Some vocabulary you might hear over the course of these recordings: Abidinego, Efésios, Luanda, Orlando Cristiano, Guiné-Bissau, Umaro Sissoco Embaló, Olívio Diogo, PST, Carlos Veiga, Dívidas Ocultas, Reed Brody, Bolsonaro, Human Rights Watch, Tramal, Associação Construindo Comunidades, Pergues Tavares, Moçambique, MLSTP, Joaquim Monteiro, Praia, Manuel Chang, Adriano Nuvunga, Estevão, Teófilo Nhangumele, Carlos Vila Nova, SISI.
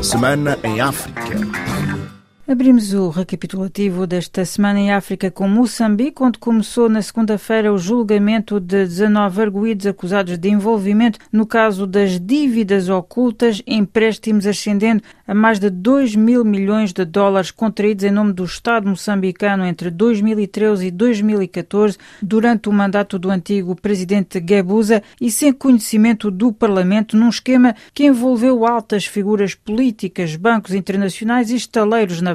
Semana em África. Abrimos o recapitulativo desta Semana em África com Moçambique, onde começou na segunda-feira o julgamento de 19 arguídos acusados de envolvimento no caso das dívidas ocultas, empréstimos ascendendo a mais de 2 mil milhões de dólares contraídos em nome do Estado moçambicano entre 2013 e 2014, durante o mandato do antigo presidente Guebuza e sem conhecimento do Parlamento, num esquema que envolveu altas figuras políticas, bancos internacionais e estaleiros na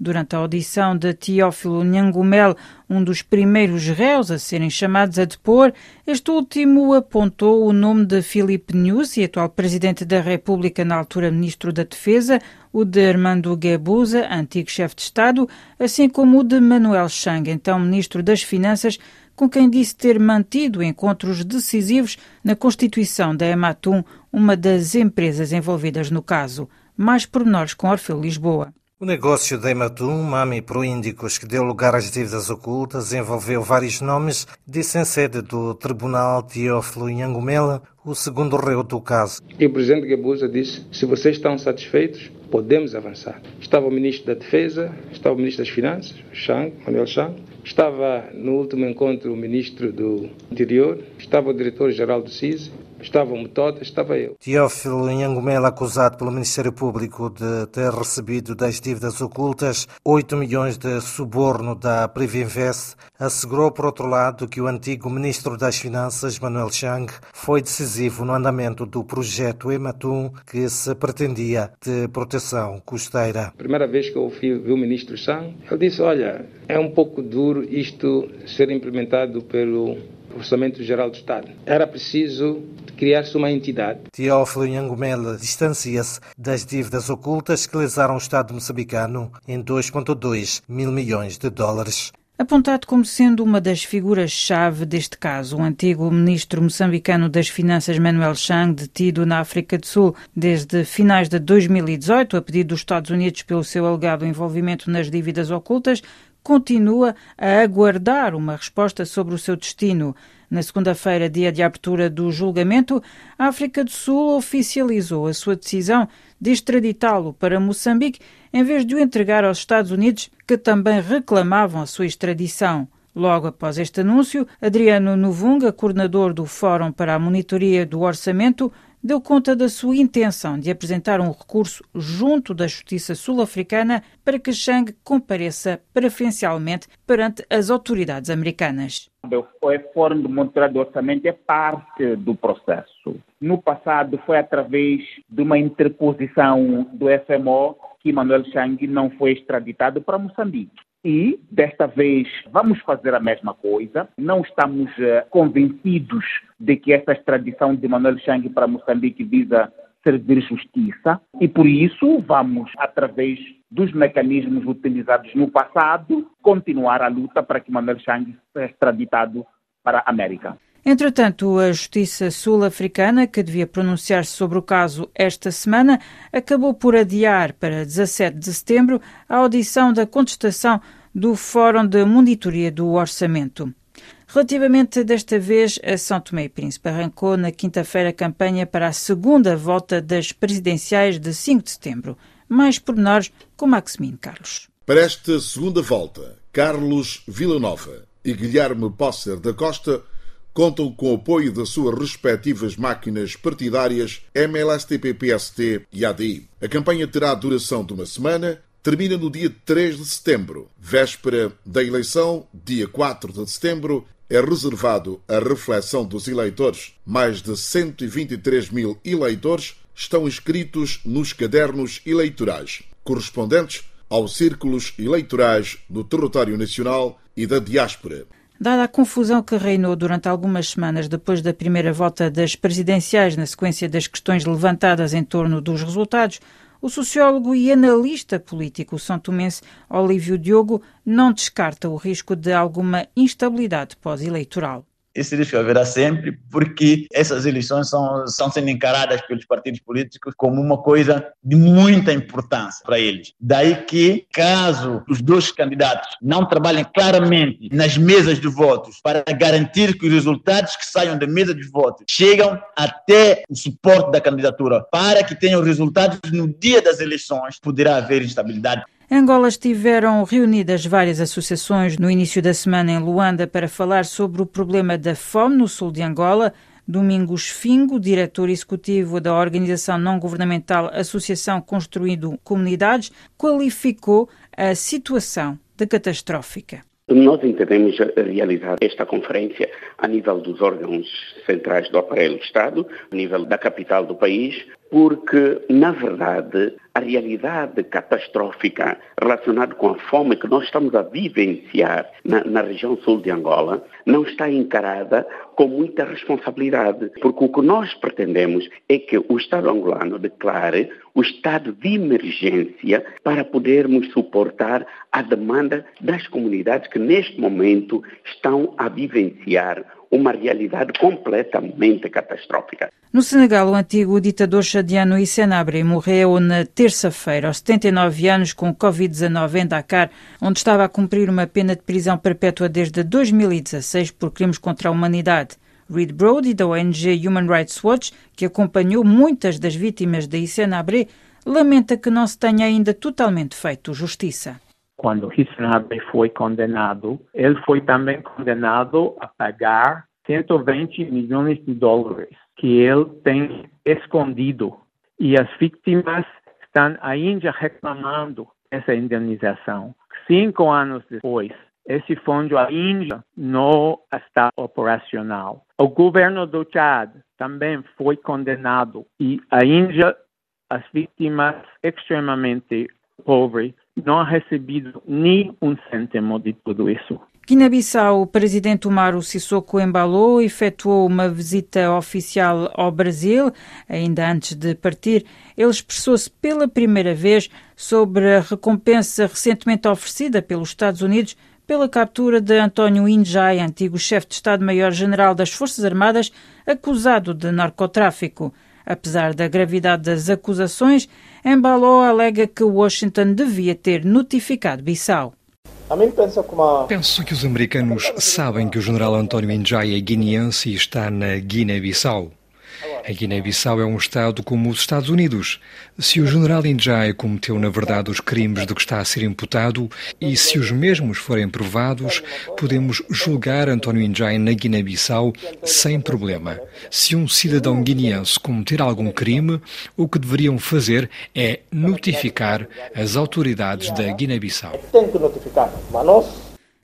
Durante a audição de Teófilo Nhangumele, um dos primeiros réus a serem chamados a depor, este último apontou o nome de Filipe Nyusi, atual presidente da República, na altura ministro da Defesa, o de Armando Guebuza, antigo chefe de Estado, assim como o de Manuel Chang, então ministro das Finanças, com quem disse ter mantido encontros decisivos na constituição da Ematum, uma das empresas envolvidas no caso. Mais pormenores com Orfeu Lisboa. O negócio da Ematum, mami proíndicos, que deu lugar às dívidas ocultas, envolveu vários nomes, disse em sede do Tribunal Teófilo Nhangumele, o segundo réu do caso. E o presidente Guebuza disse, se vocês estão satisfeitos, podemos avançar. Estava o ministro da Defesa, estava o ministro das Finanças, Manuel Chang, estava no último encontro o ministro do Interior, estava o diretor-geral do SISI, estava eu. Teófilo Nhangumele, acusado pelo Ministério Público de ter recebido das dívidas ocultas 8 milhões de suborno da Privinvest, assegurou, por outro lado, que o antigo ministro das Finanças, Manuel Chang, foi decisivo no andamento do projeto Ematum, que se pretendia de proteção costeira. Primeira vez que eu vi o ministro Chang, ele disse, olha, é um pouco duro isto ser implementado pelo Orçamento Geral do Estado. Era preciso criar-se uma entidade. Teófilo Nhangumele distancia-se das dívidas ocultas que lesaram o Estado moçambicano em 2,2 mil milhões de dólares. Apontado como sendo uma das figuras-chave deste caso, o antigo ministro moçambicano das Finanças Manuel Chang, detido na África do Sul desde finais de 2018, a pedido dos Estados Unidos pelo seu alegado envolvimento nas dívidas ocultas, continua a aguardar uma resposta sobre o seu destino. Na segunda-feira, dia de abertura do julgamento, a África do Sul oficializou a sua decisão de extraditá-lo para Moçambique, em vez de o entregar aos Estados Unidos, que também reclamavam a sua extradição. Logo após este anúncio, Adriano Nuvunga, coordenador do Fórum para a Monitoria do Orçamento, deu conta da sua intenção de apresentar um recurso junto da Justiça Sul-Africana para que Chang compareça preferencialmente perante as autoridades americanas. O Fórum de Monitoria do Orçamento é parte do processo. No passado foi através de uma interposição do FMO que Manuel Chang não foi extraditado para Moçambique. E, desta vez, vamos fazer a mesma coisa. Não estamos convencidos de que essa extradição de Manuel Chang para Moçambique visa servir justiça. E, por isso, vamos, através dos mecanismos utilizados no passado, continuar a luta para que Manuel Chang seja extraditado para a América. Entretanto, a Justiça Sul-Africana, que devia pronunciar-se sobre o caso esta semana, acabou por adiar para 17 de setembro a audição da contestação do Fórum de Monitoria do Orçamento. Relativamente desta vez a São Tomé e Príncipe, arrancou na quinta-feira a campanha para a segunda volta das presidenciais de 5 de setembro. Mais pormenores com Maximino Carlos. Para esta segunda volta, Carlos Vila Nova e Guilherme Posser da Costa contam com o apoio das suas respectivas máquinas partidárias MLSTP, PST e ADI. A campanha terá a duração de uma semana, termina no dia 3 de setembro. Véspera da eleição, dia 4 de setembro, é reservado à reflexão dos eleitores. Mais de 123 mil eleitores estão inscritos nos cadernos eleitorais, correspondentes aos círculos eleitorais do território nacional e da diáspora. Dada a confusão que reinou durante algumas semanas depois da primeira volta das presidenciais, na sequência das questões levantadas em torno dos resultados, o sociólogo e analista político santomense Olívio Diogo não descarta o risco de alguma instabilidade pós-eleitoral. Esse risco haverá sempre, porque essas eleições são sendo encaradas pelos partidos políticos como uma coisa de muita importância para eles. Daí que, caso os dois candidatos não trabalhem claramente nas mesas de votos para garantir que os resultados que saiam da mesa de votos chegam até o suporte da candidatura para que tenham resultados no dia das eleições, poderá haver instabilidade. Em Angola estiveram reunidas várias associações no início da semana em Luanda para falar sobre o problema da fome no sul de Angola. Domingos Fingo, diretor executivo da organização não-governamental Associação Construindo Comunidades, qualificou a situação de catastrófica. Nós entendemos realizar esta conferência a nível dos órgãos centrais do aparelho do Estado, a nível da capital do país, porque, na verdade, a realidade catastrófica relacionada com a fome que nós estamos a vivenciar na região sul de Angola não está encarada com muita responsabilidade, porque o que nós pretendemos é que o Estado angolano declare o estado de emergência para podermos suportar a demanda das comunidades que neste momento estão a vivenciar uma realidade completamente catastrófica. No Senegal, o antigo ditador chadiano Hissene Habré morreu na terça-feira, aos 79 anos, com Covid-19 em Dakar, onde estava a cumprir uma pena de prisão perpétua desde 2016 por crimes contra a humanidade. Reed Brody, da ONG Human Rights Watch, que acompanhou muitas das vítimas de Hissene Habré, lamenta que não se tenha ainda totalmente feito justiça. Quando Hissene Habré foi condenado, ele foi também condenado a pagar 120 milhões de dólares que ele tem escondido. E as vítimas estão ainda reclamando essa indenização. 5 anos depois, esse fundo ainda não está operacional. O governo do Chad também foi condenado e ainda as vítimas extremamente pobres não há recebido nem um cêntimo de tudo isso. Guiné-Bissau, o presidente Umaro Sissoco Embaló efetuou uma visita oficial ao Brasil, ainda antes de partir. Ele expressou-se pela primeira vez sobre a recompensa recentemente oferecida pelos Estados Unidos pela captura de António Injai, antigo chefe de Estado-Maior-General das Forças Armadas, acusado de narcotráfico. Apesar da gravidade das acusações, Embaló alega que Washington devia ter notificado Bissau. Penso que os americanos sabem que o general António Injai é guineense e está na Guiné-Bissau. A Guiné-Bissau é um Estado como os Estados Unidos. Se o general Injai cometeu, na verdade, os crimes de que está a ser imputado e se os mesmos forem provados, podemos julgar António Injai na Guiné-Bissau sem problema. Se um cidadão guineense cometer algum crime, o que deveriam fazer é notificar as autoridades da Guiné-Bissau.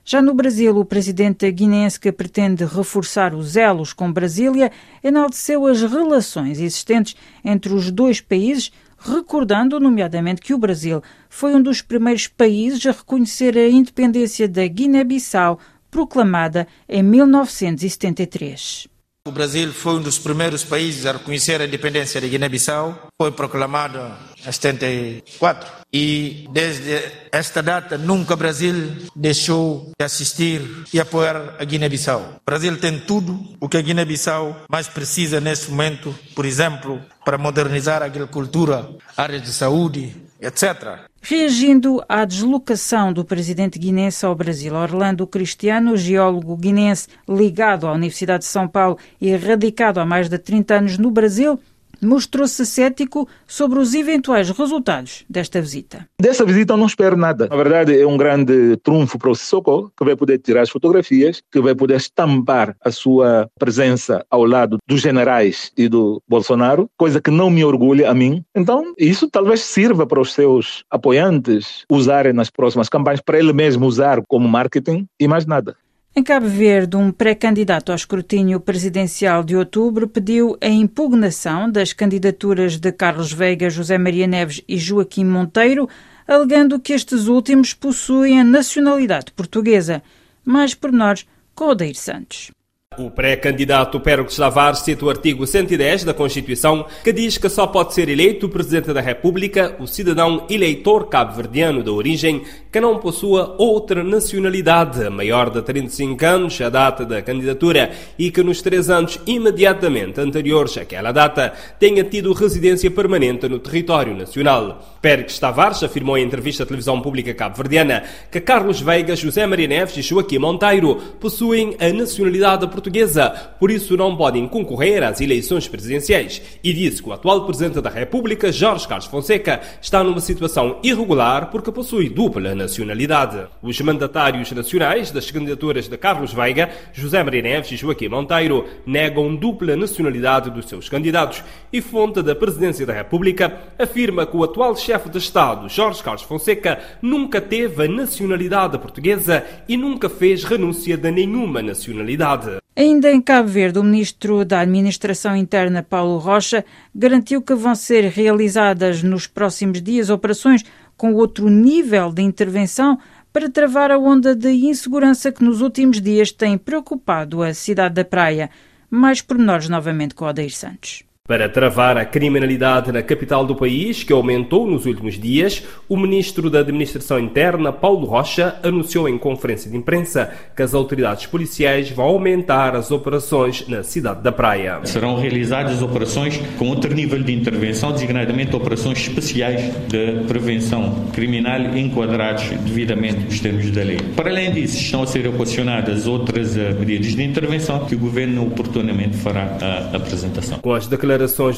Já no Brasil, o presidente guinense, que pretende reforçar os elos com Brasília, enalteceu as relações existentes entre os dois países, recordando, nomeadamente, que o Brasil foi um dos primeiros países a reconhecer a independência da Guiné-Bissau, proclamada em 1973. O Brasil foi um dos primeiros países a reconhecer a independência da Guiné-Bissau, foi proclamada em 74 e desde esta data nunca o Brasil deixou de assistir e apoiar a Guiné-Bissau. O Brasil tem tudo o que a Guiné-Bissau mais precisa neste momento, por exemplo, para modernizar a agricultura, áreas de saúde, etc. Reagindo à deslocação do presidente guinense ao Brasil, Orlando Cristiano, geólogo guinense ligado à Universidade de São Paulo e radicado há mais de 30 anos no Brasil, mostrou-se cético sobre os eventuais resultados desta visita. Dessa visita eu não espero nada. Na verdade, é um grande trunfo para o Sissoco, que vai poder tirar as fotografias, que vai poder estampar a sua presença ao lado dos generais e do Bolsonaro, coisa que não me orgulha a mim. Então, isso talvez sirva para os seus apoiantes usarem nas próximas campanhas, para ele mesmo usar como marketing e mais nada. Em Cabo Verde, um pré-candidato ao escrutínio presidencial de outubro pediu a impugnação das candidaturas de Carlos Veiga, José Maria Neves e Joaquim Monteiro, alegando que estes últimos possuem a nacionalidade portuguesa. Mais pormenores com Odeir Santos. O pré-candidato Pergues Tavares cita o artigo 110 da Constituição, que diz que só pode ser eleito Presidente da República o cidadão eleitor cabo-verdiano da origem que não possua outra nacionalidade maior de 35 anos à data da candidatura e que nos 3 anos imediatamente anteriores àquela data tenha tido residência permanente no território nacional. Pergues Tavares afirmou em entrevista à televisão pública cabo-verdiana que Carlos Veiga, José Maria Neves e Joaquim Monteiro possuem a nacionalidade portuguesa, por isso não podem concorrer às eleições presidenciais, e disse que o atual Presidente da República, Jorge Carlos Fonseca, está numa situação irregular porque possui dupla nacionalidade. Os mandatários nacionais das candidaturas de Carlos Veiga, José Maria Neves e Joaquim Monteiro negam dupla nacionalidade dos seus candidatos e fonte da Presidência da República afirma que o atual chefe de Estado, Jorge Carlos Fonseca, nunca teve a nacionalidade portuguesa e nunca fez renúncia de nenhuma nacionalidade. Ainda em Cabo Verde, o ministro da Administração Interna, Paulo Rocha, garantiu que vão ser realizadas nos próximos dias operações com outro nível de intervenção para travar a onda de insegurança que nos últimos dias tem preocupado a cidade da Praia. Mais pormenores novamente com Odeir Santos. Para travar a criminalidade na capital do país, que aumentou nos últimos dias, o ministro da Administração Interna, Paulo Rocha, anunciou em conferência de imprensa que as autoridades policiais vão aumentar as operações na cidade da Praia. Serão realizadas operações com outro nível de intervenção, designadamente operações especiais de prevenção criminal enquadrados devidamente nos termos da lei. Para além disso, estão a ser equacionadas outras medidas de intervenção que o governo oportunamente fará a apresentação. Com as declarações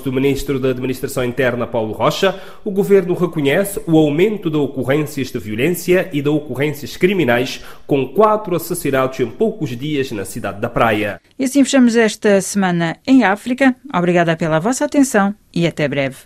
do ministro da Administração Interna, Paulo Rocha, o governo reconhece o aumento de ocorrências de violência e de ocorrências criminais, com 4 assassinatos em poucos dias na cidade da Praia. E assim fechamos esta semana em África. Obrigada pela vossa atenção e até breve.